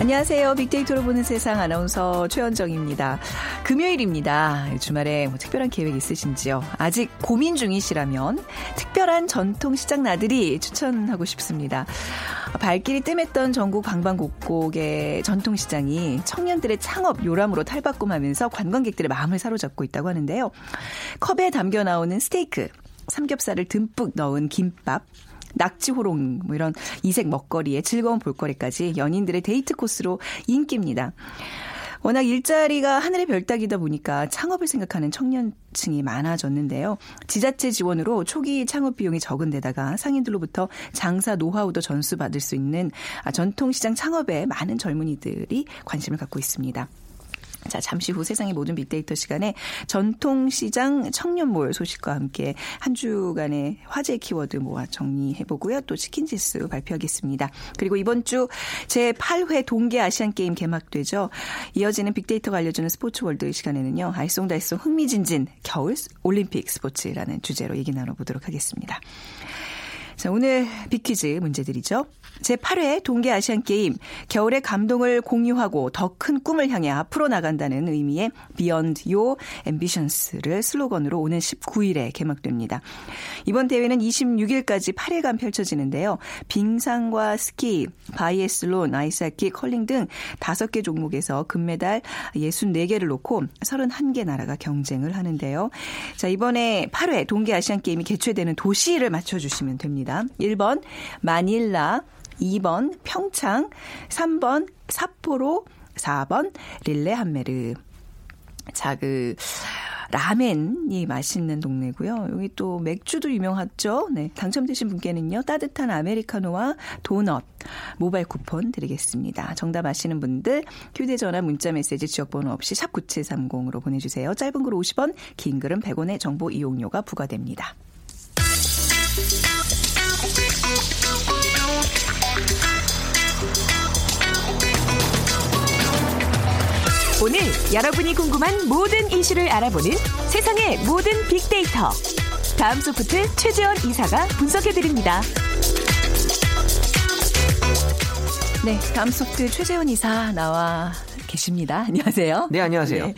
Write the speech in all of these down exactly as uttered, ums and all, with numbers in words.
안녕하세요. 빅데이터로 보는 세상 아나운서 최현정입니다. 금요일입니다. 주말에 뭐 특별한 계획 있으신지요? 아직 고민 중이시라면 특별한 전통시장 나들이 추천하고 싶습니다. 발길이 뜸했던 전국 방방곡곡의 전통시장이 청년들의 창업 요람으로 탈바꿈하면서 관광객들의 마음을 사로잡고 있다고 하는데요. 컵에 담겨 나오는 스테이크, 삼겹살을 듬뿍 넣은 김밥, 낙지호롱 뭐 이런 이색 먹거리에 즐거운 볼거리까지 연인들의 데이트 코스로 인기입니다. 워낙 일자리가 하늘의 별 따기다 보니까 창업을 생각하는 청년층이 많아졌는데요. 지자체 지원으로 초기 창업 비용이 적은 데다가 상인들로부터 장사 노하우도 전수받을 수 있는 전통시장 창업에 많은 젊은이들이 관심을 갖고 있습니다. 자, 잠시 후 세상의 모든 빅데이터 시간에 전통시장 청년몰 소식과 함께 한 주간의 화제 키워드 모아 정리해보고요. 또 치킨지수 발표하겠습니다. 그리고 이번 주 제팔 회 동계 아시안게임 개막되죠. 이어지는 빅데이터가 알려주는 스포츠월드 이 시간에는요. 알쏭달쏭 흥미진진 겨울 올림픽 스포츠라는 주제로 얘기 나눠보도록 하겠습니다. 자, 오늘 빅퀴즈 문제들이죠. 제팔 회 동계아시안게임, 겨울의 감동을 공유하고 더 큰 꿈을 향해 앞으로 나간다는 의미의 Beyond Your Ambitions를 슬로건으로 오는 십구 일에 개막됩니다. 이번 대회는 이십육 일까지 팔 일간 펼쳐지는데요. 빙상과 스키, 바이애슬론, 아이스하키, 컬링 등 다섯 개 종목에서 금메달 육십사 개를 놓고 삼십일 개 나라가 경쟁을 하는데요. 자, 이번에 팔 회 동계아시안게임이 개최되는 도시를 맞춰주시면 됩니다. 일 번 마닐라, 이 번 평창, 삼 번 삿포로, 사 번 릴레함메르. 자, 그 라멘이 맛있는 동네고요. 여기 또 맥주도 유명하죠. 네, 당첨되신 분께는요. 따뜻한 아메리카노와 도넛, 모바일 쿠폰 드리겠습니다. 정답 아시는 분들 휴대전화, 문자메시지, 지역번호 없이 샵 구칠삼공으로 보내주세요. 짧은 글 오십 원, 긴 글은 백 원의 정보 이용료가 부과됩니다. 오늘 여러분이 궁금한 모든 이슈를 알아보는 세상의 모든 빅데이터. 다음 소프트 최재원 이사가 분석해드립니다. 네, 다음 소프트 최재원 이사 나와 계십니다. 안녕하세요. 네, 안녕하세요. 네.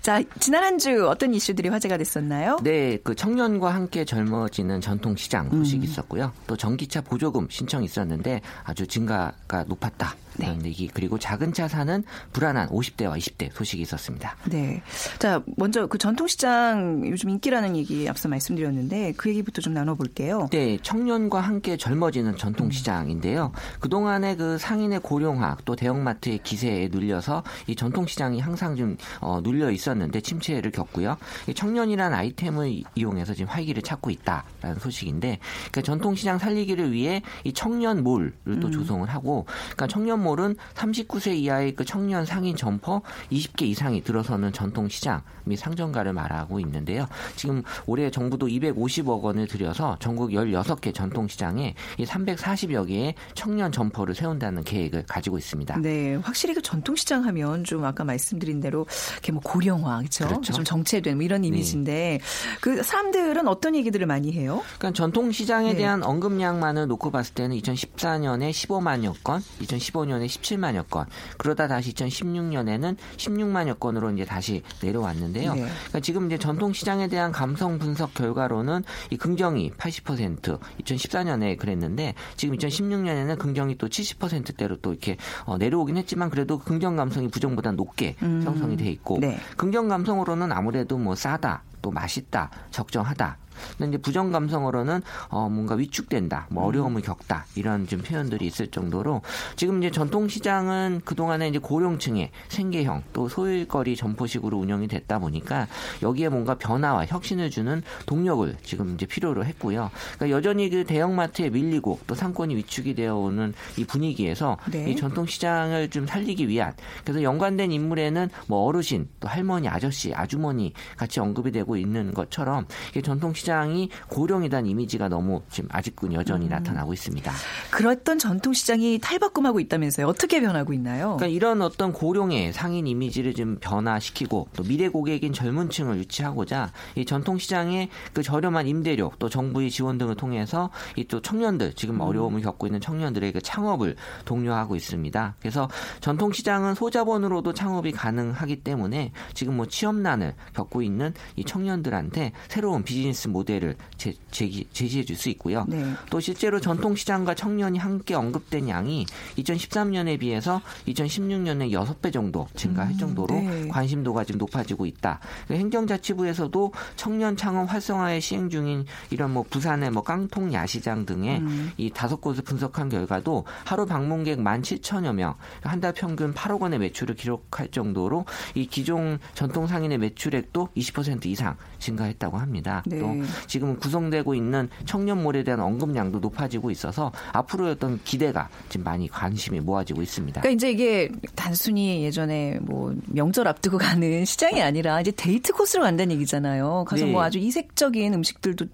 자, 지난 한 주 어떤 이슈들이 화제가 됐었나요? 네, 그 청년과 함께 젊어지는 전통시장 소식이 음. 있었고요. 또 전기차 보조금 신청이 있었는데 아주 증가가 높았다. 네. 얘기, 그리고 작은 차 사는 불안한 오십 대와 이십 대 소식이 있었습니다. 네. 자, 먼저 그 전통시장 요즘 인기라는 얘기 앞서 말씀드렸는데 그 얘기부터 좀 나눠볼게요. 네. 청년과 함께 젊어지는 전통시장인데요. 그동안의 그 상인의 고령화학 또 대형마트의 기세에 눌려서 이 전통시장이 항상 좀 어, 눌려 있었는데 침체를 겪고요. 청년이란 아이템을 이용해서 지금 활기를 찾고 있다라는 소식인데 그러니까 전통시장 살리기를 위해 이 청년몰을 또 음. 조성을 하고 그러니까 청년 몰은 삼십구 세 이하의 그 청년 상인 점퍼 이십 개 이상이 들어서는 전통시장 및 상점가를 말하고 있는데요. 지금 올해 정부도 이백오십억 원을 들여서 전국 열여섯 개 전통시장에 삼백사십여 개의 청년 점퍼를 세운다는 계획을 가지고 있습니다. 네, 확실히 그 전통시장 하면 좀 아까 말씀드린 대로 이렇게 뭐 고령화, 그렇죠? 그렇죠. 좀 정체된 뭐 이런 이미지인데 네. 그 사람들은 어떤 얘기들을 많이 해요? 그러니까 전통시장에 네. 대한 언급량만을 놓고 봤을 때는 이천십사 년에 십오만여 건, 이천십오 년 년에 십칠만여 건, 그러다 다시 이천십육 년에는 십육만여 건으로 이제 다시 내려왔는데요. 네. 그러니까 지금 이제 전통시장에 대한 감성 분석 결과로는 이 긍정이 팔십 퍼센트, 이천십사 년에 그랬는데 지금 이천십육 년에는 긍정이 또 칠십 퍼센트대로 또 이렇게 어, 내려오긴 했지만 그래도 긍정 감성이 부정보다 높게 음. 형성이 돼 있고 네. 긍정 감성으로는 아무래도 뭐 싸다. 또 맛있다, 적정하다. 근데 이제 부정 감성어로는 어 뭔가 위축된다, 뭐 어려움을 겪다 이런 좀 표현들이 있을 정도로 지금 이제 전통 시장은 그 동안에 이제 고령층의 생계형 또 소일거리 점포식으로 운영이 됐다 보니까 여기에 뭔가 변화와 혁신을 주는 동력을 지금 이제 필요로 했고요. 그러니까 여전히 그 대형마트에 밀리고 또 상권이 위축이 되어 오는 이 분위기에서 네. 이 전통 시장을 좀 살리기 위한 그래서 연관된 인물에는 뭐 어르신 또 할머니, 아저씨, 아주머니 같이 언급이 되고 있는 것처럼 이게 전통 시장 시장이 고령이란 이미지가 너무 지금 아직은 여전히 음. 나타나고 있습니다. 그랬던 전통시장이 탈바꿈하고 있다면서요. 어떻게 변하고 있나요? 그러니까 이런 어떤 고령의 상인 이미지를 좀 변화시키고 또 미래 고객인 젊은 층을 유치하고자 이 전통시장의 그 저렴한 임대료 또 정부의 지원 등을 통해서 이 또 청년들 지금 어려움을 겪고 있는 청년들의 그 창업을 독려하고 있습니다. 그래서 전통시장은 소자본으로도 창업이 가능하기 때문에 지금 뭐 취업난을 겪고 있는 이 청년들한테 새로운 비즈니스 모델을 제, 제기, 제시해 줄 수 있고요. 네. 또 실제로 전통시장과 청년이 함께 언급된 양이 이천십삼 년에 비해서 이천십육 년에 여섯 배 정도 증가할 정도로 음, 네. 관심도가 지금 높아지고 있다. 그러니까 행정자치부에서도 청년 창업 활성화에 시행 중인 이런 뭐 부산의 뭐 깡통 야시장 등의 음. 이 다섯 곳을 분석한 결과도 하루 방문객 만 칠천여 명, 한 달 평균 팔억 원의 매출을 기록할 정도로 이 기존 전통 상인의 매출액도 이십 퍼센트 이상 증가했다고 합니다. 네. 또 지금 구성되고 있는 청년몰에 대한 언급량도 높아지고 있어서 앞으로의 어떤 기대가 지금 많이 관심이 모아지고 있습니다. 그러니까 이제 이게 단순히 예전에 뭐 명절 앞두고 가는 시장이 아니라 이제 데이트 코스로 간다는 얘기잖아요. 가서 네. 뭐 아주 이색적인 음식들도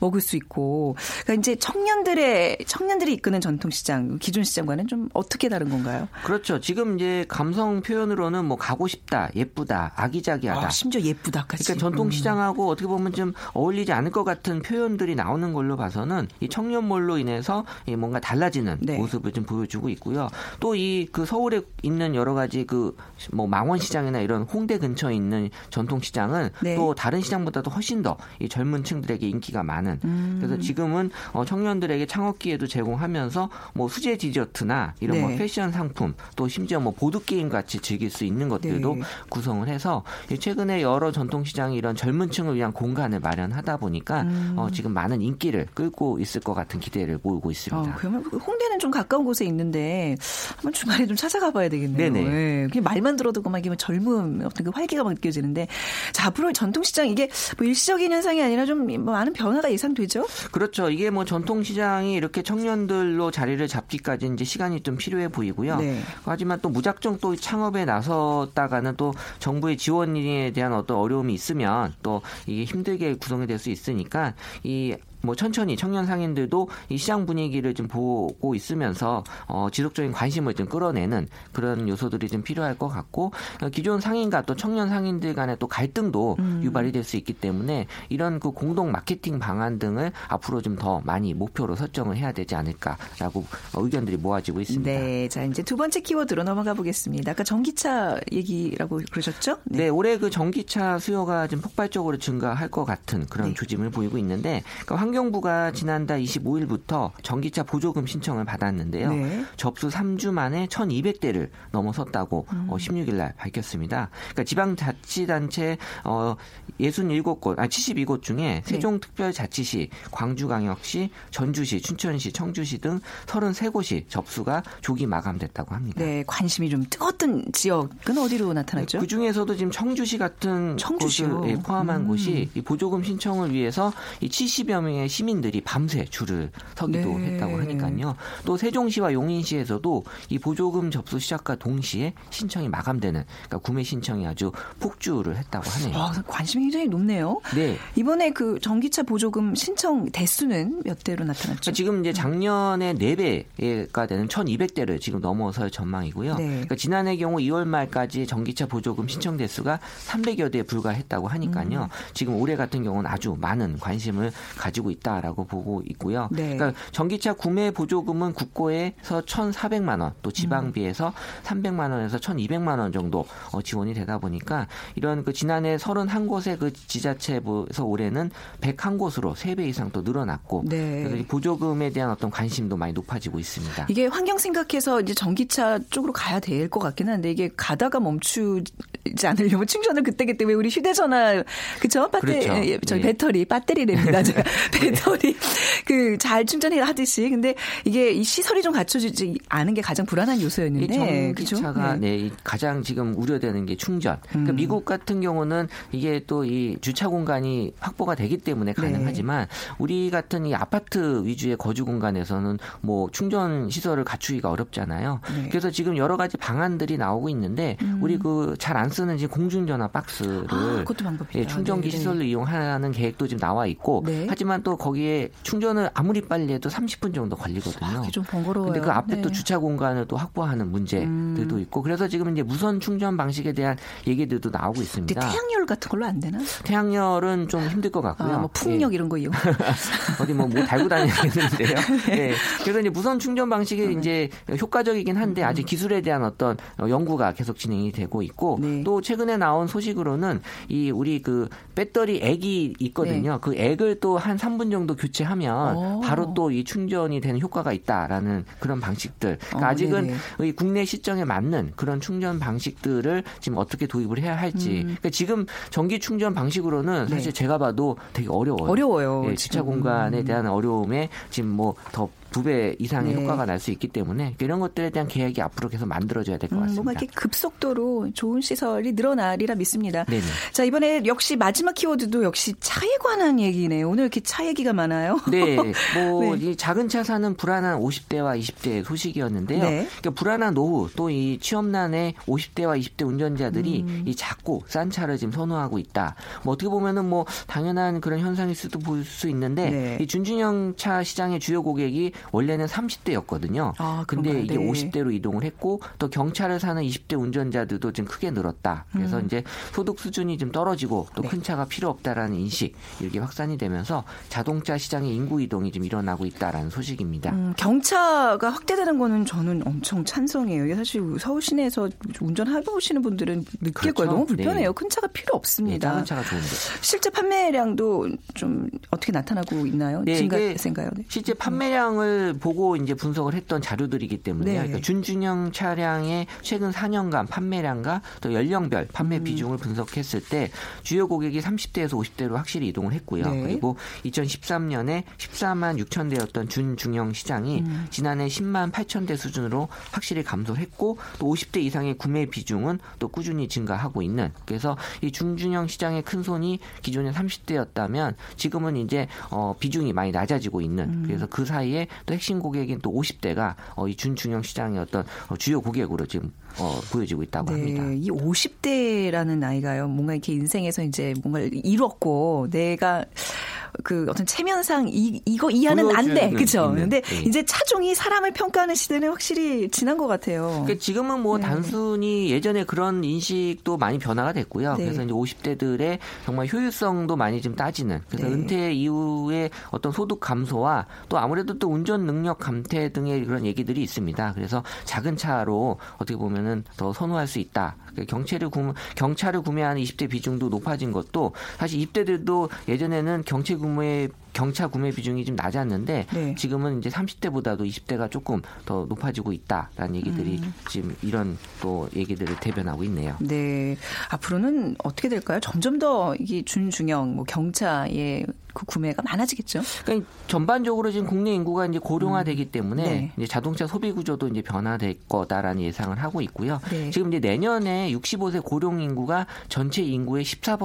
먹을 수 있고. 그러니까 이제 청년들의 청년들이 이끄는 전통 시장, 기존 시장과는 좀 어떻게 다른 건가요? 그렇죠. 지금 이제 감성 표현으로는 뭐 가고 싶다, 예쁘다, 아기자기하다. 아, 심지어 예쁘다까지. 그러니까 전통 시장하고 음. 어떻게 보면 좀 어울리. 않을 것 같은 표현들이 나오는 걸로 봐서는 이 청년몰로 인해서 뭔가 달라지는 네. 모습을 좀 보여주고 있고요. 또 이 그 서울에 있는 여러 가지 그 뭐 망원시장이나 이런 홍대 근처에 있는 전통시장은 네. 또 다른 시장보다도 훨씬 더 이 젊은 층들에게 인기가 많은. 음. 그래서 지금은 청년들에게 창업 기회도 제공하면서 뭐 수제 디저트나 이런 네. 뭐 패션 상품 또 심지어 뭐 보드 게임 같이 즐길 수 있는 것들도 네. 구성을 해서 최근에 여러 전통시장이 이런 젊은 층을 위한 공간을 마련하다. 보니까 음. 어, 지금 많은 인기를 끌고 있을 것 같은 기대를 모으고 있습니다. 아, 그러면 홍대는 좀 가까운 곳에 있는데 한번 주말에 좀 찾아가 봐야 되겠네요. 네네. 네, 그냥 말만 들어도 막 이게 젊음, 어떤 그 활기가 막 느껴지는데 자, 앞으로 전통시장 이게 뭐 일시적인 현상이 아니라 좀 뭐 많은 변화가 예상되죠? 그렇죠. 이게 뭐 전통시장이 이렇게 청년들로 자리를 잡기까지 이제 시간이 좀 필요해 보이고요. 네. 하지만 또 무작정 또 창업에 나섰다가는 또 정부의 지원에 대한 어떤 어려움이 있으면 또 이게 힘들게 구성이 될 수 있으니까 이 뭐 천천히 청년 상인들도 이 시장 분위기를 좀 보고 있으면서 어, 지속적인 관심을 좀 끌어내는 그런 요소들이 좀 필요할 것 같고 기존 상인과 또 청년 상인들 간의 또 갈등도 음. 유발이 될 수 있기 때문에 이런 그 공동 마케팅 방안 등을 앞으로 좀 더 많이 목표로 설정을 해야 되지 않을까라고 의견들이 모아지고 있습니다. 네, 자 이제 두 번째 키워드로 넘어가 보겠습니다. 아까 전기차 얘기라고 그러셨죠? 네, 네 올해 그 전기차 수요가 좀 폭발적으로 증가할 것 같은 그런 네. 조짐을 보이고 있는데 그러니까 환경 환경부가 지난달 이십오 일부터 전기차 보조금 신청을 받았는데요. 네. 접수 삼 주 만에 천이백 대를 넘어섰다고 음. 어, 십육 일날 밝혔습니다. 그러니까 지방자치단체 어, 육십칠 곳, 아니 칠십이 곳 중에 네. 세종특별자치시, 광주광역시, 전주시, 춘천시, 청주시 등 서른세 곳이 접수가 조기 마감됐다고 합니다. 네, 관심이 좀 뜨거웠던 지역은 어디로 나타났죠? 그중에서도 지금 청주시 같은 청주시요. 곳을 포함한 음. 곳이 이 보조금 신청을 위해서 이 칠십여 명의 시민들이 밤새 줄을 서기도 네. 했다고 하니까요. 또 세종시와 용인시에서도 이 보조금 접수 시작과 동시에 신청이 마감되는 그러니까 구매 신청이 아주 폭주를 했다고 하네요. 와, 관심이 굉장히 높네요. 네. 이번에 그 전기차 보조금 신청 대수는 몇 대로 나타났죠? 지금 이제 작년에 네 배가 되는 천이백 대를 지금 넘어설 전망이고요. 네. 그러니까 지난해 경우 이월 말까지 전기차 보조금 신청 대수가 삼백여 대에 불과했다고 하니까요. 음. 지금 올해 같은 경우는 아주 많은 관심을 가지고 지원해주고 있다라고 보고 있고요. 네. 그러니까 전기차 구매 보조금은 국고에서 천사백만 원, 또 지방비에서 음. 삼백만 원에서 천이백만 원 정도 지원이 되다 보니까 이런 그 지난해 삼십일 곳의 그 지자체에서 올해는 백일 곳으로 세 배 이상 또 늘어났고 네. 그래서 이 보조금에 대한 어떤 관심도 많이 높아지고 있습니다. 이게 환경 생각해서 이제 전기차 쪽으로 가야 될 것 같긴 한데 이게 가다가 멈추지 않으려면 충전을 그때그때 왜 우리 휴대전화 그쵸? 배터리 그렇죠. 저희 네. 배터리 배터리랍니다. 제가 배터리 네. 그 잘 충전해야 하듯이 근데 이게 이 시설이 좀 갖춰지지 않은 게 가장 불안한 요소였는데 이 전기차가 네. 네, 가장 지금 우려되는 게 충전. 음. 그러니까 미국 같은 경우는 이게 또 이 주차 공간이 확보가 되기 때문에 가능하지만 네. 우리 같은 이 아파트 위주의 거주 공간에서는 뭐 충전 시설을 갖추기가 어렵잖아요. 네. 그래서 지금 여러 가지 방안들이 나오고 있는데 음. 우리 그 잘 안 쓰는 지금 공중전화 박스를 아, 그것도 방법이다. 예, 충전기 네. 시설로 이용하는 계획도 지금 나와 있고 네. 하지만 또 거기에 충전을 아무리 빨리 해도 삼십 분 정도 걸리거든요. 아, 좀 번거로워요. 근데 그 앞에 네. 또 주차 공간을 또 확보하는 문제들도 음. 있고 그래서 지금 이제 무선 충전 방식에 대한 얘기들도 나오고 있습니다. 태양열 같은 걸로 안 되나? 태양열은 좀 힘들 것 같고요. 아, 뭐 풍력 예. 이런 거 이용. 어디 뭐, 뭐 달고 다니겠는데요. 네. 네. 그래서 이제 무선 충전 방식이 음. 이제 효과적이긴 한데 아직 기술에 대한 어떤 연구가 계속 진행이 되고 있고 네. 또 최근에 나온 소식으로는 이 우리 그 배터리 액이 있거든요. 네. 그 액을 또 한 삼 분 정도 교체하면 오. 바로 또 이 충전이 되는 효과가 있다라는 그런 방식들. 그러니까 어, 아직은 이 국내 시점에 맞는 그런 충전 방식들을 지금 어떻게 도입을 해야 할지. 음. 그러니까 지금 전기 충전 방식으로는 사실 네. 제가 봐도 되게 어려워요. 어려워요. 예, 지금. 주차 공간에 대한 어려움에 지금 뭐 더 두 배 이상의 네. 효과가 날 수 있기 때문에 이런 것들에 대한 계획이 앞으로 계속 만들어져야 될 것 같습니다. 음, 뭔가 이렇게 급속도로 좋은 시설이 늘어나리라 믿습니다. 네네. 자, 이번에 역시 마지막 키워드도 역시 차에 관한 얘기네요. 오늘 이렇게 차 얘기가 많아요. 네. 뭐, 네. 이 작은 차 사는 불안한 오십 대와 이십 대의 소식이었는데요. 네. 그러니까 불안한 오후 또 이 취업난의 오십 대와 이십 대 운전자들이 음. 이 작고 싼 차를 지금 선호하고 있다. 뭐 어떻게 보면은 뭐 당연한 그런 현상일 수도 볼 수 있는데 네. 이 준준형 차 시장의 주요 고객이 원래는 삼십 대였거든요. 아, 근데 이게 네. 오십 대로 이동을 했고 또 경차를 사는 이십 대 운전자들도 지금 크게 늘었다. 그래서 음. 이제 소득 수준이 좀 떨어지고 또 큰 네. 차가 필요 없다라는 인식 이렇게 확산이 되면서 자동차 시장의 인구 이동이 좀 일어나고 있다라는 소식입니다. 음, 경차가 확대되는 거는 저는 엄청 찬성해요. 사실 서울 시내에서 운전하고 오시는 분들은 느낄 그렇죠? 거예요. 너무 불편해요. 네. 큰 차가 필요 없습니다. 네, 작은 차가 좋은데. 실제 판매량도 좀 어떻게 나타나고 있나요? 네, 증가세인가요? 네. 실제 판매량을 보고 이제 분석을 했던 자료들이기 때문에 네. 그러니까 준준형 차량의 최근 사 년간 판매량과 또 연령별 판매 음. 비중을 분석했을 때 주요 고객이 삼십 대에서 오십 대로 확실히 이동을 했고요. 네. 그리고 이천십삼 년에 십사만 육천 대였던 준중형 시장이 음. 지난해 십만 팔천 대 수준으로 확실히 감소했고 또 오십 대 이상의 구매 비중은 또 꾸준히 증가하고 있는 그래서 이 준준형 시장의 큰 손이 기존에 삼십 대였다면 지금은 이제 어, 비중이 많이 낮아지고 있는 음. 그래서 그 사이에 또 핵심 고객인 또 오십 대가 어, 이 준중형 시장의 어떤 주요 고객으로 지금 어, 보여지고 있다고 네, 합니다. 이 오십 대라는 나이가요. 뭔가 이렇게 인생에서 이제 뭔가 이뤘고 내가 그 어떤 체면상 이, 이거 이하는 안 돼. 그렇죠. 그런데 네. 이제 차종이 사람을 평가하는 시대는 확실히 지난 것 같아요. 그러니까 지금은 뭐 네. 단순히 예전에 그런 인식도 많이 변화가 됐고요. 네. 그래서 이제 오십 대들의 정말 효율성도 많이 지금 따지는. 그래서 네. 은퇴 이후에 어떤 소득 감소와 또 아무래도 또 운전 능력 감퇴 등의 그런 얘기들이 있습니다. 그래서 작은 차로 어떻게 보면은 더 선호할 수 있다. 경차를 구매, 경차를 구매하는 이십 대 비중도 높아진 것도 사실 이십 대들도 예전에는 경차 구매 경차 구매 비중이 좀 낮았는데 네. 지금은 이제 삼십 대보다도 이십 대가 조금 더 높아지고 있다라는 얘기들이 음. 지금 이런 또 얘기들을 대변하고 있네요. 네, 앞으로는 어떻게 될까요? 점점 더 이게 준중형, 뭐 경차의 그 구매가 많아지겠죠. 그러니까 전반적으로 지금 국내 인구가 이제 고령화되기 때문에 음. 네. 이제 자동차 소비 구조도 이제 변화될 거다라는 예상을 하고 있고요. 네. 지금 이제 내년에 육십오 세 고령 인구가 전체 인구의 십사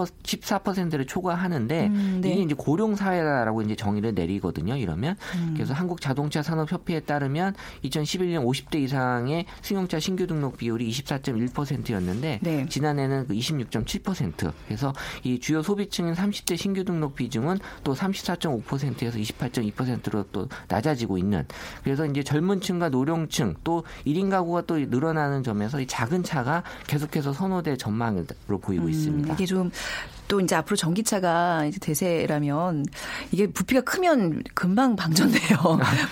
퍼센트를 초과하는데 음, 네. 이게 이제 고령 사회라고 이제 정의를 내리거든요. 이러면 음. 그래서 한국 자동차 산업 협회에 따르면 이천십일 년 오십 대 이상의 승용차 신규 등록 비율이 이십사 점 일 퍼센트였는데 네. 지난해는 그 이십육 점 칠 퍼센트. 그래서 이 주요 소비층인 삼십 대 신규 등록 비중은 또 삼십사 점 오 퍼센트에서 이십팔 점 이 퍼센트로 또 낮아지고 있는. 그래서 이제 젊은층과 노령층 또 일 인 가구가 또 늘어나는 점에서 이 작은 차가 계속해서 선호될 전망으로 보이고 음, 있습니다. 이게 좀 또 이제 앞으로 전기차가 이제 대세라면 이게 부피가 크면 금방 방전돼요.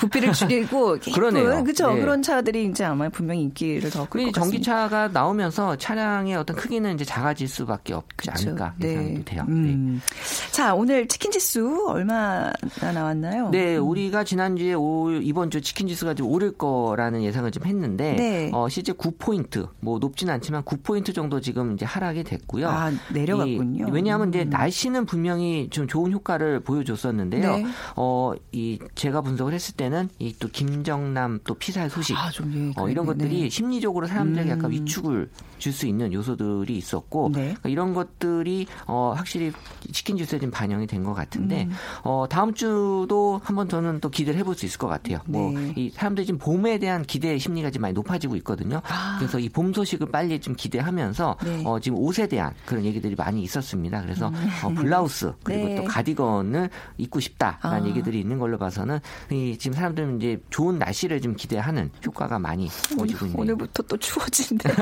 부피를 줄이고 그러네요. 그렇죠. 네. 그런 차들이 이제 아마 분명히 인기를 더 끌 것 같습니다. 전기차가 나오면서 차량의 어떤 크기는 이제 작아질 수밖에 없지 그렇죠. 않을까 예상이 네. 돼요. 음. 네. 자, 오늘 치킨 지수 얼마나 나왔나요? 네, 음. 우리가 지난주에 올, 이번 주 치킨 지수가 좀 오를 거라는 예상을 좀 했는데 네. 어, 실제 구 포인트, 뭐 높진 않지만 구 포인트 정도 지금 이제 하락이 됐고요. 아, 내려갔군요. 이, 왜냐하면 이제 음. 날씨는 분명히 좀 좋은 효과를 보여줬었는데요. 네. 어, 이 제가 분석을 했을 때는 이 또 김정남 또 피살 소식 아, 좀 어, 이런 것들이 네. 심리적으로 사람들에게 음. 약간 위축을 줄 수 있는 요소들이 있었고 네. 그러니까 이런 것들이 어, 확실히 치킨 지수에 좀 반영이 된 것 같은데 음. 어, 다음 주도 한 번 저는 또 기대를 해볼 수 있을 것 같아요. 네. 뭐 이 사람들이 지금 봄에 대한 기대 심리가 지금 많이 높아지고 있거든요. 아. 그래서 이 봄 소식을 빨리 좀 기대하면서 네. 어, 지금 옷에 대한 그런 얘기들이 많이 있었습니다. 그래서 음. 어, 블라우스 그리고 네. 또 가디건을 입고 싶다라는 아. 얘기들이 있는 걸로 봐서는 이, 지금 사람들은 이제 좋은 날씨를 좀 기대하는 효과가 많이 오지고 있네요. 오늘부터 또 추워진대요.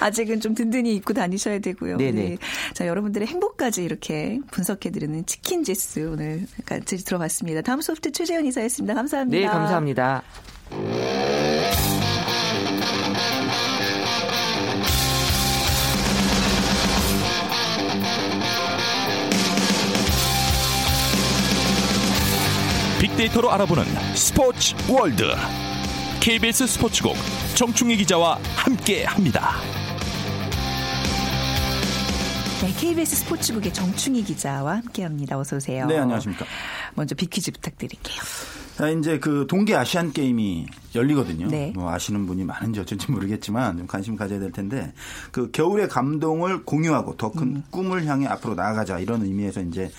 아직은 좀 든든히 입고 다니셔야 되고요. 네네. 네. 자, 여러분들의 행복까지 이렇게 분석해드리는 치킨 지수 오늘 같이 들어봤습니다. 다음 소프트 최재현 이사였습니다. 감사합니다. 네, 감사합니다. 빅데이터로 알아보는 스포츠 월드 케이비에스 스포츠국 정충희 기자와 함께합니다. 네, 케이비에스 스포츠국의 정충희 기자와 함께합니다. 어서 오세요. 네, 안녕하십니까. 먼저 빅퀴즈 부탁드릴게요. 자, 이제 그 동계 아시안 게임이 열리거든요. 네. 뭐 아시는 분이 많은지 어쩐지 모르겠지만 좀 관심 가져야 될 텐데 그 겨울의 감동을 공유하고 더 큰 음. 꿈을 향해 앞으로 나아가자 이런 의미에서 이제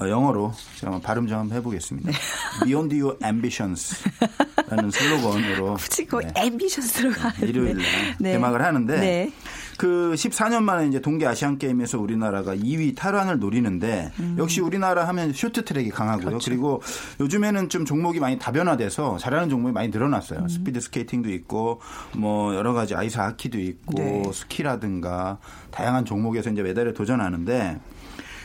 영어로 제가 한번 발음 좀 한번 해보겠습니다. 네. Beyond Your Ambitions라는 슬로건으로 굳이 거의 Ambitions로가 일요일에 네. 개막을 하는데 네. 그 십사 년 만에 이제 동계 아시안 게임에서 우리나라가 이 위 탈환을 노리는데 음. 역시 우리나라 하면 쇼트트랙이 강하고요. 그렇죠. 그리고 요즘에는 좀 종목이 많이 다변화돼서 잘하는 종목이 많이 늘어났어요. 음. 스피드 스케이팅도 있고 뭐 여러 가지 아이스 하키도 있고 네. 스키라든가 다양한 종목에서 이제 메달에 도전하는데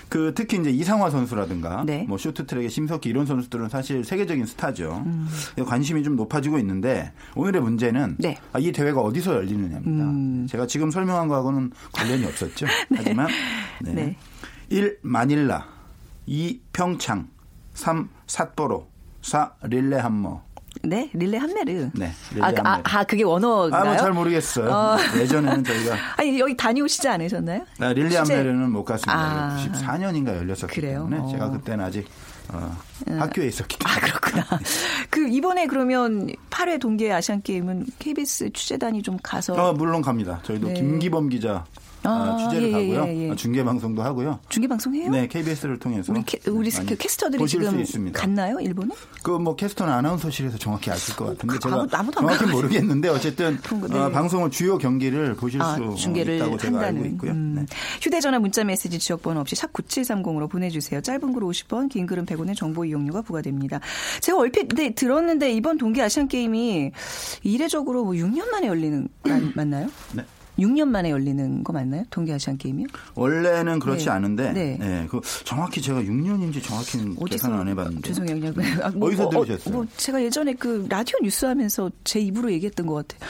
그 특히 이제 이상화 선수라든가 네. 뭐 쇼트트랙의 심석희 이런 선수들은 사실 세계적인 스타죠. 음. 관심이 좀 높아지고 있는데 오늘의 문제는 네. 아, 이 대회가 어디서 열리느냐입니다. 음. 제가 지금 설명한 거하고는 관련이 없었죠. 네. 하지만 네. 네. 일. 마닐라, 이. 평창, 삼. 삿포로, 사. 릴레함머. 네, 릴레함메르. 네, 릴레 아, 아, 아, 그게 원어인가요? 아, 뭐 잘 모르겠어요. 어. 예전에는 저희가 아니 여기 다녀오시지 않으셨나요? 아, 릴레함메르는 못 갔습니다. 아. 구십사 년인가 열렸었기 때문에 어. 제가 그때는 아직 어, 음. 학교에 있었기 때문에. 아, 그렇구나. 그 이번에 그러면 팔 회 동계 아시안 게임은 케이비에스 취재단이 좀 가서. 아, 물론 갑니다. 저희도 네. 김기범 기자. 아, 취재를 예, 하고요. 예, 예. 중계 방송도 하고요. 중계 방송해요? 네, 케이비에스를 통해서 우리, 캐, 우리 네, 캐스터들이 지금 갔나요, 일본은? 그 뭐 캐스터는 아나운서실에서 정확히 아실 것 같은데 그, 제가 아무도 정확히 모르겠는데 어쨌든 네. 어, 방송은 주요 경기를 보실 아, 수 중계를 있다고 제가 한다는. 알고 있고요. 음. 네. 휴대전화 문자메시지 지역번호 없이 샵 구칠삼공으로 보내주세요. 짧은 글 오십 원, 긴 글은 백 원의 정보 이용료가 부과됩니다. 제가 얼핏 네, 들었는데 이번 동계 아시안 게임이 이례적으로 뭐 육 년 만에 열리는 맞나요? 네. 육 년 만에 열리는 거 맞나요? 동계 아시안 게임이요? 원래는 그렇지 네. 않은데, 네, 네 그 정확히 제가 육 년인지 정확히는 계산을 안 해봤는데. 죄송해요, 그냥 아, 뭐, 어디서 들으셨어요? 어, 뭐 제가 예전에 그 라디오 뉴스하면서 제 입으로 얘기했던 것 같아요.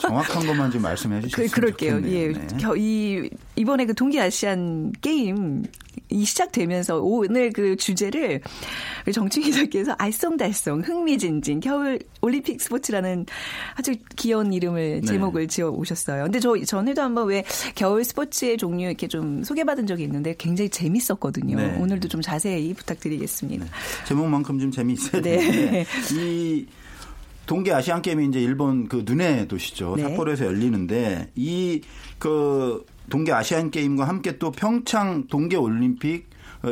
정확한 것만 좀 말씀해 주시면 그, 그럴게요. 좋겠네요. 예, 네. 겨, 이 이번에 그 동계 아시안 게임. 이 시작되면서 오늘 그 주제를 정충희 기자께서 알쏭달쏭 흥미진진 겨울 올림픽 스포츠라는 아주 귀여운 이름을 제목을 네. 지어 오셨어요. 근데 저 전에도 한번 왜 겨울 스포츠의 종류 이렇게 좀 소개받은 적이 있는데 굉장히 재밌었거든요. 네. 오늘도 좀 자세히 부탁드리겠습니다. 네. 제목만큼 좀 재미있어야 되는데 네. 이 동계 아시안 게임이 이제 일본 그 눈의 도시죠. 네. 삿포로에서 열리는데 이 그 동계 아시안 게임과 함께 또 평창 동계 올림픽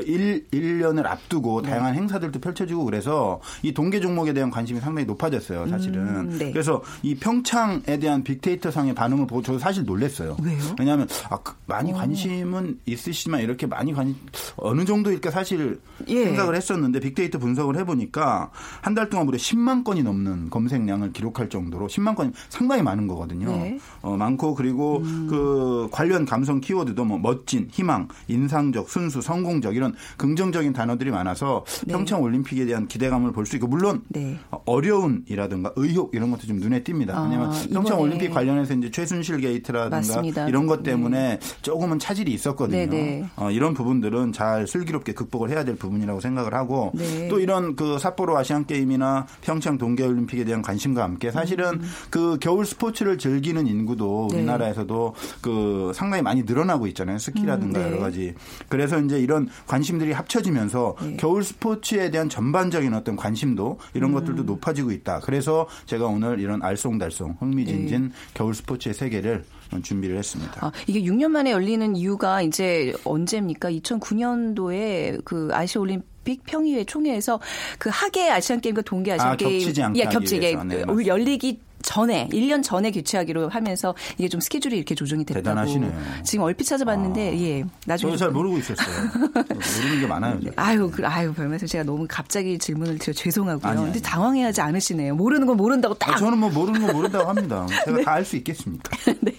일, 일 년을 앞두고 다양한 네. 행사들도 펼쳐지고 그래서 이 동계 종목에 대한 관심이 상당히 높아졌어요. 사실은. 음, 네. 그래서 이 평창에 대한 빅데이터 상의 반응을 보고 저도 사실 놀랐어요. 왜요? 왜냐하면 아, 많이 관심은 있으시지만 이렇게 많이 관심 어느 정도일까 사실 예. 생각을 했었는데 빅데이터 분석을 해보니까 한 달 동안 무려 십만 건이 넘는 검색량을 기록할 정도로 십만 건이 상당히 많은 거거든요. 네. 어, 많고 그리고 음. 그 관련 감성 키워드도 뭐 멋진, 희망, 인상적, 순수, 성공적 이런 긍정적인 단어들이 많아서 네. 평창올림픽에 대한 기대감을 볼 수 있고 물론 네. 어려움이라든가 의혹 이런 것도 좀 눈에 띕니다. 아, 왜냐하면 평창올림픽 관련해서 이제 최순실 게이트라든가 맞습니다. 이런 것 때문에 네. 조금은 차질이 있었거든요. 어, 이런 부분들은 잘 슬기롭게 극복을 해야 될 부분이라고 생각을 하고 네. 또 이런 그 삿포로 아시안게임이나 평창 동계올림픽에 대한 관심과 함께 사실은 음. 그 겨울 스포츠를 즐기는 인구도 네. 우리나라에서도 그 상당히 많이 늘어나고 있잖아요. 스키라든가 음, 네. 여러 가지. 그래서 이제 이런 관심들이 합쳐지면서 네. 겨울 스포츠에 대한 전반적인 어떤 관심도 이런 음. 것들도 높아지고 있다. 그래서 제가 오늘 이런 알쏭달쏭 흥미진진 네. 겨울 스포츠의 세계를 준비를 했습니다. 아, 이게 육 년 만에 열리는 이유가 이제 언제입니까? 이천구 년도에 그 아시아 올림픽 평의회 총회에서 그 하계 아시안 게임과 동계 아시안 아, 게임 겹치지 않게 예, 겹치게 네, 열리기 전에 일 년 전에 개최하기로 하면서 이게 좀 스케줄이 이렇게 조정이 됐다고. 대단하시네요. 지금 얼핏 찾아봤는데 아, 예. 나중에 저도 잘 모르고 있었어요. 모르는 게 많아요. 제가. 아유, 그, 아유, 별말씀 제가 너무 갑자기 질문을 드려 죄송하고요. 아니, 근데 당황해하지 않으시네요. 모르는 건 모른다고 딱. 아, 저는 뭐 모르는 건 모른다고 합니다. 제가 네. 다 알 수 있겠습니까? 네.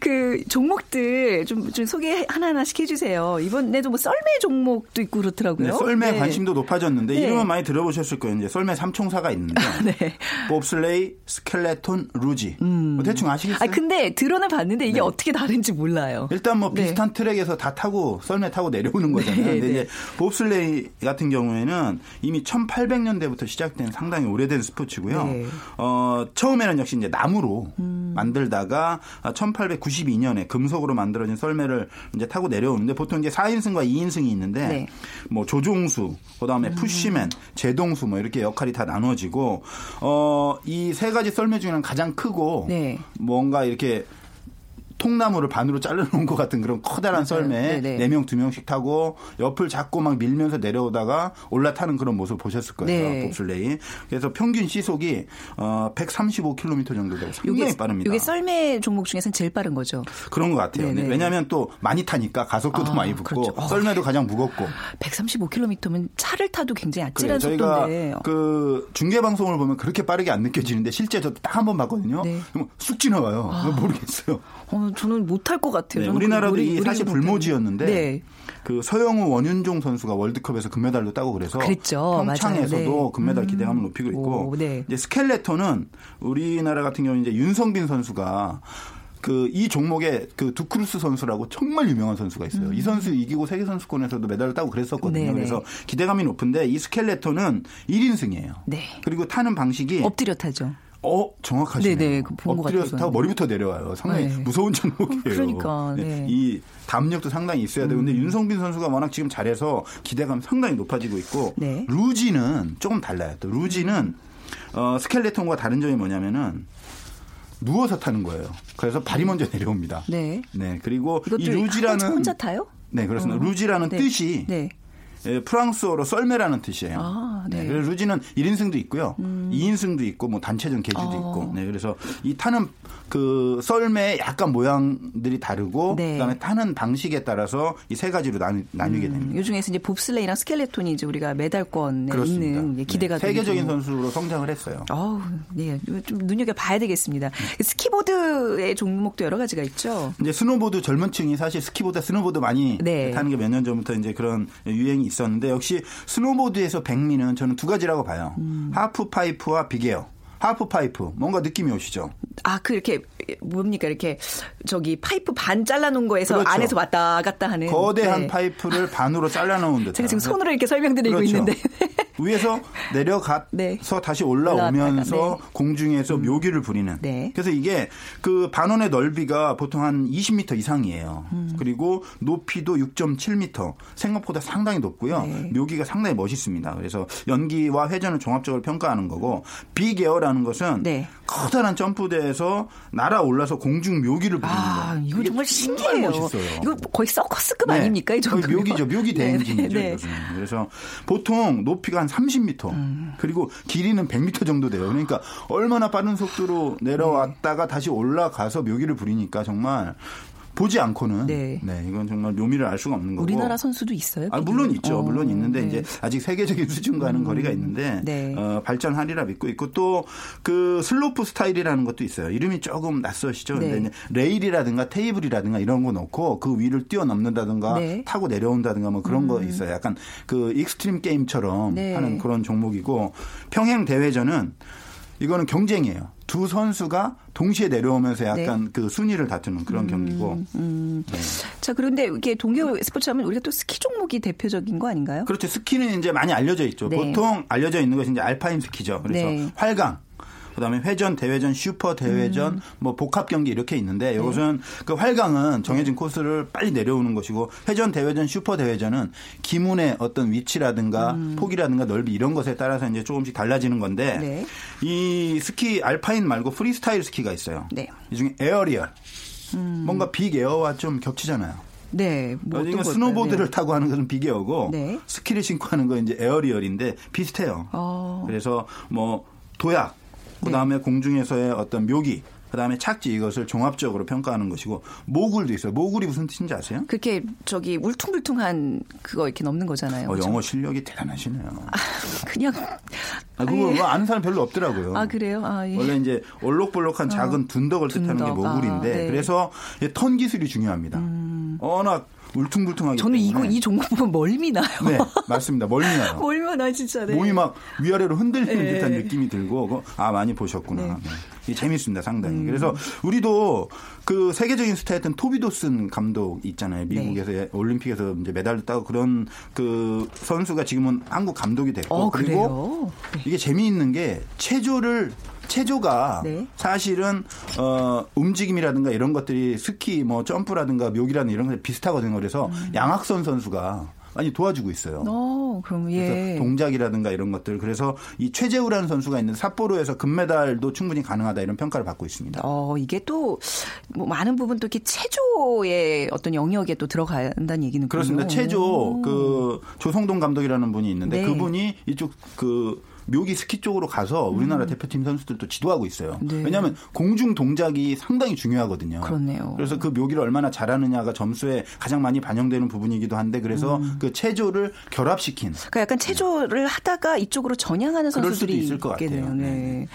그 종목들 좀, 좀 소개 하나하나씩 해주세요. 이번에도 뭐 썰매 종목도 있고 그렇더라고요. 네, 썰매 네. 관심도 높아졌는데 네. 이름은 많이 들어보셨을 거예요. 이제 썰매 삼총사가 있는데. 네. 봅슬레이, 스켈레 레톤 루지. 음. 뭐 대충 아시겠어요? 아 근데 드론을 봤는데 이게 네. 어떻게 다른지 몰라요. 일단 뭐 비슷한 네. 트랙에서 다 타고 썰매 타고 내려오는 거잖아요. 네, 근데 네. 이제 봅슬레이 같은 경우에는 이미 천팔백 년대부터 시작된 상당히 오래된 스포츠고요. 네. 어, 처음에는 역시 이제 나무로 음. 만들다가 천팔백구십이 년에 금속으로 만들어진 썰매를 이제 타고 내려오는데 보통 이제 사 인승과 이 인승이 있는데 네. 뭐 조종수, 그다음에 음. 푸시맨, 제동수 뭐 이렇게 역할이 다 나눠지고 어, 이 세 가지 썰매 썰매 중에는 가장 크고 네. 뭔가 이렇게 통나무를 반으로 잘라놓은 것 같은 그런 커다란 썰매에 네 명, 두 명씩 타고 옆을 잡고 막 밀면서 내려오다가 올라타는 그런 모습 보셨을 거예요. 네. 봅슬레이. 그래서 평균 시속이 어, 백삼십오 킬로미터 정도 되고 상당히 요게, 빠릅니다. 이게 썰매 종목 중에서는 제일 빠른 거죠? 그런 것 같아요. 네네. 왜냐하면 또 많이 타니까 가속도도 아, 많이 붙고 그렇죠. 썰매도 가장 무겁고. 백삼십오 킬로미터면 차를 타도 굉장히 아찔한 그래, 속도인데. 저희가 그 중계방송을 보면 그렇게 빠르게 안 느껴지는데 실제 저도 딱 한 번 봤거든요. 네. 쑥 지나가요. 아. 모르겠어요. 어, 저는 못할 것 같아요. 네, 우리나라도 이 사실 불모지였는데 네. 그 서영우 원윤종 선수가 월드컵에서 금메달도 따고 그래서 그랬죠. 평창에서도 네. 금메달 음. 기대감을 높이고 있고 오, 네. 이제 스켈레톤은 우리나라 같은 경우는 이제 윤성빈 선수가 그 이 종목에 그 두크루스 선수라고 정말 유명한 선수가 있어요. 음. 이 선수 이기고 세계 선수권에서도 메달을 따고 그랬었거든요. 네네. 그래서 기대감이 높은데 이 스켈레톤은 일 인승이에요. 네. 그리고 타는 방식이 엎드려 타죠. 어 정확하시네요. 네네, 본 것 같아서 타고 머리부터 내려와요. 상당히 네. 무서운 종목이에요. 그러니까 네. 이 담력도 상당히 있어야 되고 음. 근데 윤성빈 선수가 워낙 지금 잘해서 기대감 상당히 높아지고 있고 네. 루지는 조금 달라요. 또 루지는 어, 스켈레톤과 다른 점이 뭐냐면은 누워서 타는 거예요. 그래서 발이 먼저 내려옵니다. 네. 네 그리고 이 루지라는 혼자 타요? 네 그렇습니다. 어. 루지라는 네. 뜻이. 네. 예, 프랑스어로 썰매라는 뜻이에요. 아, 네. 네, 그래서 루지는 일 인승도 있고요. 음. 이 인승도 있고 뭐 단체전 계주도 어. 있고. 네, 그래서 이 타는 그 썰매의 약간 모양들이 다르고 네. 그다음에 타는 방식에 따라서 이 세 가지로 나누, 나뉘게 됩니다. 음. 이 중에서 이제 봅슬레이랑 스켈레톤이 이제 우리가 메달권에 그렇습니다. 있는 기대가 네. 세계적인 선수로 성장을 했어요. 어우, 네. 좀 눈여겨 봐야 되겠습니다. 네. 스키보드의 종목도 여러 가지가 있죠. 이제 스노보드 젊은 층이 사실 스키보다 스노보드 많이 네. 타는 게 몇 년 전부터 이제 그런 유행이 있었는데 역시 스노보드에서 백미는 저는 두 가지라고 봐요. 음. 하프파이프와 빅에어. 하프파이프 뭔가 느낌이 오시죠? 아, 그 이렇게 뭡니까 이렇게 저기 파이프 반 잘라놓은 거에서 그렇죠. 안에서 왔다 갔다 하는 거대한 네. 파이프를 반으로 잘라놓은 듯. 제가 지금 손으로 이렇게 설명드리고 그렇죠. 있는데 위에서 내려가서 네. 다시 올라오면서 올라왔다가, 네. 공중에서 음. 묘기를 부리는. 네. 그래서 이게 그 반원의 넓이가 보통 한 이십 미터 이상이에요. 음. 그리고 높이도 육 점 칠 미터. 생각보다 상당히 높고요. 네. 묘기가 상당히 멋있습니다. 그래서 연기와 회전을 종합적으로 평가하는 거고, 비게어라는 것은 네. 커다란 점프대에서 날아올라서 공중 묘기를 부리는 거예요. 아, 이거 정말 신기해요. 멋있어요. 이거 거의 서커스급 네. 아닙니까? 이 거의 묘기죠. 묘기 대행진이죠. 네. 그래서 보통 높이가 한 삼십 미터 음. 그리고 길이는 백 미터 정도 돼요. 그러니까 얼마나 빠른 속도로 내려왔다가 네. 다시 올라가서 묘기를 부리니까 정말 보지 않고는 네. 네, 이건 정말 묘미를 알 수가 없는 거고. 우리나라 선수도 있어요? 아, 물론 있죠. 어, 물론 있는데 네. 이제 아직 세계적인 수준과는 음, 거리가 있는데 네. 어, 발전하리라 믿고 있고, 또 그 슬로프 스타일이라는 것도 있어요. 이름이 조금 낯서시죠. 네. 근데 레일이라든가 테이블이라든가 이런 거 놓고 그 위를 뛰어넘는다든가 네. 타고 내려온다든가 뭐 그런 음. 거 있어요. 약간 그 익스트림 게임처럼 네. 하는 그런 종목이고, 평행 대회전은 이거는 경쟁이에요. 두 선수가 동시에 내려오면서 약간 네. 그 순위를 다투는 그런 음, 경기고. 음. 네. 자, 그런데 이게 동계 스포츠 하면 우리가 또 스키 종목이 대표적인 거 아닌가요? 그렇죠. 스키는 이제 많이 알려져 있죠. 네. 보통 알려져 있는 것이 이제 알파인 스키죠. 그래서 네. 활강. 그다음에 회전, 대회전, 슈퍼 대회전, 음. 뭐 복합 경기 이렇게 있는데, 이것은 네. 그 활강은 정해진 네. 코스를 빨리 내려오는 것이고, 회전, 대회전, 슈퍼 대회전은 기문의 어떤 위치라든가 음. 폭이라든가 넓이 이런 것에 따라서 이제 조금씩 달라지는 건데 네. 이 스키 알파인 말고 프리스타일 스키가 있어요. 네. 이 중에 에어리얼. 음. 뭔가 빅에어와 좀 겹치잖아요. 네, 뭐 어떤 스노보드를 네. 타고 하는 것은 빅에어고 네. 스키를 신고 하는 건 이제 에어리얼인데 비슷해요. 어. 그래서 뭐 도약, 그다음에 네. 공중에서의 어떤 묘기, 그다음에 착지, 이것을 종합적으로 평가하는 것이고, 모굴도 있어요. 모굴이 무슨 뜻인지 아세요? 그렇게 저기 울퉁불퉁한 그거 이렇게 넘는 거잖아요. 어, 그렇죠? 영어 실력이 대단하시네요. 아, 그냥. 아, 그거 아, 예. 아는 사람 별로 없더라고요. 아, 그래요? 아, 예. 원래 이제 얼록벌록한 작은 아, 둔덕을 뜻하는 둔덕. 게 모굴인데 아, 네. 그래서 턴 기술이 중요합니다. 음. 워낙 울퉁불퉁하게. 저는 이거 이 종목 보면 멀미 나요. 네, 맞습니다. 멀미 나요. 멀미 나 진짜. 네. 몸이 막 위아래로 흔들리는 네. 듯한 느낌이 들고, 아, 많이 보셨구나. 네. 네. 재밌습니다, 상당히. 음. 그래서 우리도 그 세계적인 스타였던 토비 도슨 감독 있잖아요. 미국에서 네. 올림픽에서 이제 메달도 따고 그런 그 선수가 지금은 한국 감독이 됐고, 어, 그리고 네. 이게 재미있는 게 체조를 체조가 네. 사실은 어, 움직임이라든가 이런 것들이 스키, 뭐 점프라든가 묘기라든가 이런 것들 비슷하거든요. 그래서 음. 양학선 선수가 많이 도와주고 있어요. 오, 그럼, 예. 그래서 동작이라든가 이런 것들. 그래서 이 최재우라는 선수가 있는 삿포로에서 금메달도 충분히 가능하다, 이런 평가를 받고 있습니다. 어, 이게 또 뭐 많은 부분 또 이렇게 체조의 어떤 영역에 또 들어간다는 얘기는 그렇습니다. 체조 그 조성동 감독이라는 분이 있는데 네. 그분이 이쪽 그 묘기 스키 쪽으로 가서 우리나라 음. 대표팀 선수들도 지도하고 있어요. 네. 왜냐하면 공중 동작이 상당히 중요하거든요. 그렇네요. 그래서 그 묘기를 얼마나 잘하느냐가 점수에 가장 많이 반영되는 부분이기도 한데, 그래서 음. 그 체조를 결합시킨. 그러니까 약간 체조를 네. 하다가 이쪽으로 전향하는 선수들이 있을 것 같아요. 네. 네.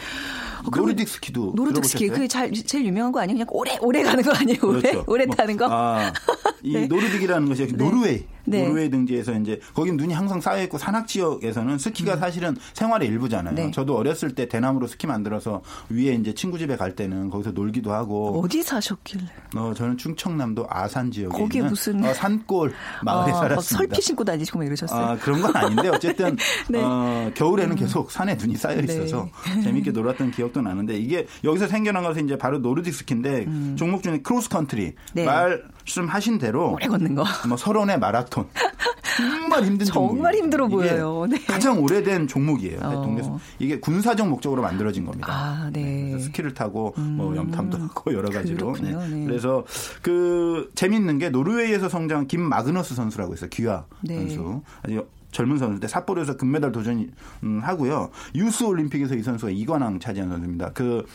어, 노르딕 스키도 노르딕 스키 그게 잘, 제일 유명한 거 아니에요? 그냥 오래 오래 가는 거 아니에요? 오래 그렇죠. 오래 타는 거. 아, 이 네. 노르딕이라는 것이 역시 네. 노르웨이. 네. 노르웨이 등지에서 이제 거긴 눈이 항상 쌓여 있고, 산악 지역에서는 스키가 네. 사실은 생활의 일부잖아요. 네. 저도 어렸을 때 대나무로 스키 만들어서 위에 이제 친구 집에 갈 때는 거기서 놀기도 하고. 어디 사셨길래? 어, 저는 충청남도 아산 지역에 거기 있는 무슨 어, 산골 마을에 아, 살았습니다. 설피 신고 다니시고 막 이러셨어요? 아, 그런 건 아닌데 어쨌든 네. 어, 겨울에는 음. 계속 산에 눈이 쌓여 있어서 네. 재밌게 놀았던 기억도 나는데, 이게 여기서 생겨난 것은 이제 바로 노르딕 스키인데 음. 종목 중에 크로스컨트리 네. 말씀하신 대로 오래 걷는 거, 뭐 서론의 마라톤. 정말 힘든 종목. 정말 힘들어 보여요. 네. 가장 오래된 종목이에요. 어. 이게 군사적 목적으로 만들어진 겁니다. 아, 네. 네, 그래서 스키를 타고 음. 뭐 염탐도 하고 여러 가지로. 네. 네. 그래서 그 재밌는 게 노르웨이에서 성장한 김 마그너스 선수라고 있어요. 귀하 네. 선수. 아주 젊은 선수인데 삿포로에서 금메달 도전하고요. 유스 올림픽에서 이 선수가 이 관왕 차지한 선수입니다. 그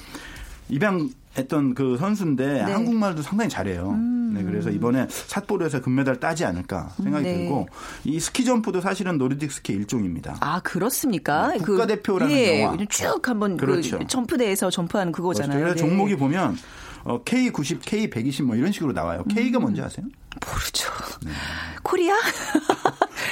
입양했던 그 선수인데 네. 한국말도 상당히 잘해요. 음. 네, 그래서 이번에 삿포로에서 금메달 따지 않을까 생각이 네. 들고, 이 스키 점프도 사실은 노르딕 스키 일종입니다. 아, 그렇습니까? 네, 국가대표라는 그, 예, 영화. 쭉 한번 그렇죠. 그 점프대에서 점프하는 그거잖아요. 그렇죠. 네. 종목이 보면 어, 케이 구십, 케이 백이십 뭐 이런 식으로 나와요. 음. K가 뭔지 아세요? 모르죠. 네. 코리아?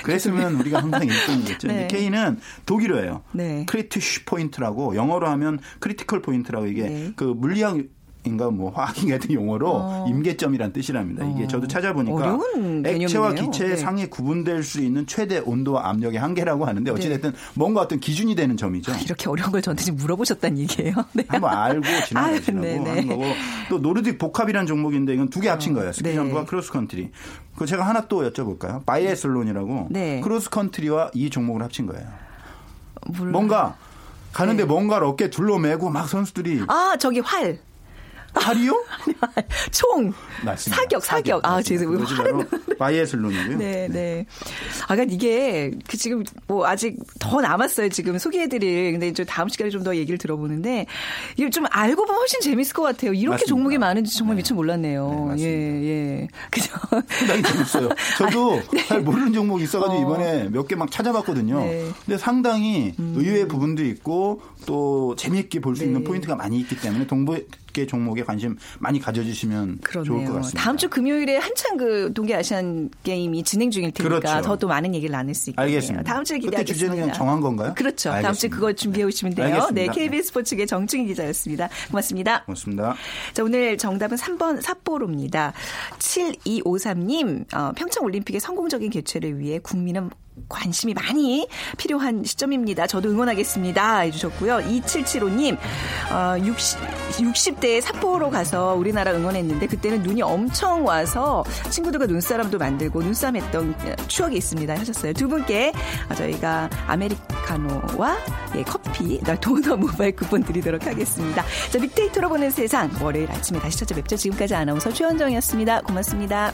그랬으면 우리가 항상 일 등이겠죠. 네. K는 독일어예요. 네. 크리티쉬 포인트라고, 영어로 하면 크리티컬 포인트라고, 이게 네. 그 물리학 인가 뭐 화학인 같은 용어로 어. 임계점이란 뜻이랍니다. 이게 저도 찾아보니까 액체와 기체의 네. 상이 구분될 수 있는 최대 온도와 압력의 한계라고 하는데 어찌됐든 네. 뭔가 어떤 기준이 되는 점이죠. 아, 이렇게 어려운 걸 저한테 지금 물어보셨다는 얘기예요. 네. 한번 알고 진행하시라고 아, 하는 거고 또 노르딕 복합이라는 종목인데 이건 두 개 합친 거예요. 스키점프와 네. 크로스컨트리. 그 제가 하나 또 여쭤볼까요? 바이애슬론이라고 네. 크로스컨트리와 이 종목을 합친 거예요. 몰라. 뭔가 가는데 네. 뭔가를 어깨 둘러매고 막 선수들이 아 저기 활. 활이요? 총. 맞습니다. 사격, 사격. 사격. 아, 죄송해요. 활은 바이애슬론이고요. 네, 네. 네. 아, 그러니까 이게 그 지금 뭐 아직 더 남았어요. 지금 소개해드릴. 근데 이제 다음 시간에 좀 더 얘기를 들어보는데 이게 좀 알고 보면 훨씬 재밌을 것 같아요. 이렇게 맞습니다. 종목이 많은지 정말 네. 미처 몰랐네요. 네, 예, 예. 그죠? 상당히 재밌어요. 저도 아, 네. 잘 모르는 종목이 있어가지고 어. 이번에 몇 개 막 찾아봤거든요. 네. 근데 상당히 음. 의외의 부분도 있고 또 재미있게 볼 수 네. 있는 포인트가 많이 있기 때문에 동부 종목에 관심 많이 가져주시면 그러네요. 좋을 것 같습니다. 다음 주 금요일에 한창 그 동계 아시안 게임이 진행 중일 테니까 그렇죠. 더 또 많은 얘기를 나눌 수 있겠네요. 알겠습니다. 다음 주에 기대하겠습니다. 그때 주제는 그냥 정한 건가요? 그렇죠. 알겠습니다. 다음 주에 그거 준비해 오시면 돼요. 알겠습니다. 네, 케이비에스 스포츠계 정충희 기자였습니다. 고맙습니다. 고맙습니다. 자, 오늘 정답은 삼 번 삿포로입니다. 칠이오삼 님 어, 평창올림픽의 성공적인 개최를 위해 국민은 관심이 많이 필요한 시점입니다. 저도 응원하겠습니다. 해주셨고요. 이칠칠오 님 어, 육십, 육십 대에 삿포로 가서 우리나라 응원했는데 그때는 눈이 엄청 와서 친구들과 눈사람도 만들고 눈싸움했던 추억이 있습니다. 하셨어요. 두 분께 저희가 아메리카노와 예, 커피, 도넛 모바일 쿠폰 드리도록 하겠습니다. 자, 빅데이터로 보는 세상 월요일 아침에 다시 찾아뵙죠. 지금까지 아나운서 최원정이었습니다. 고맙습니다.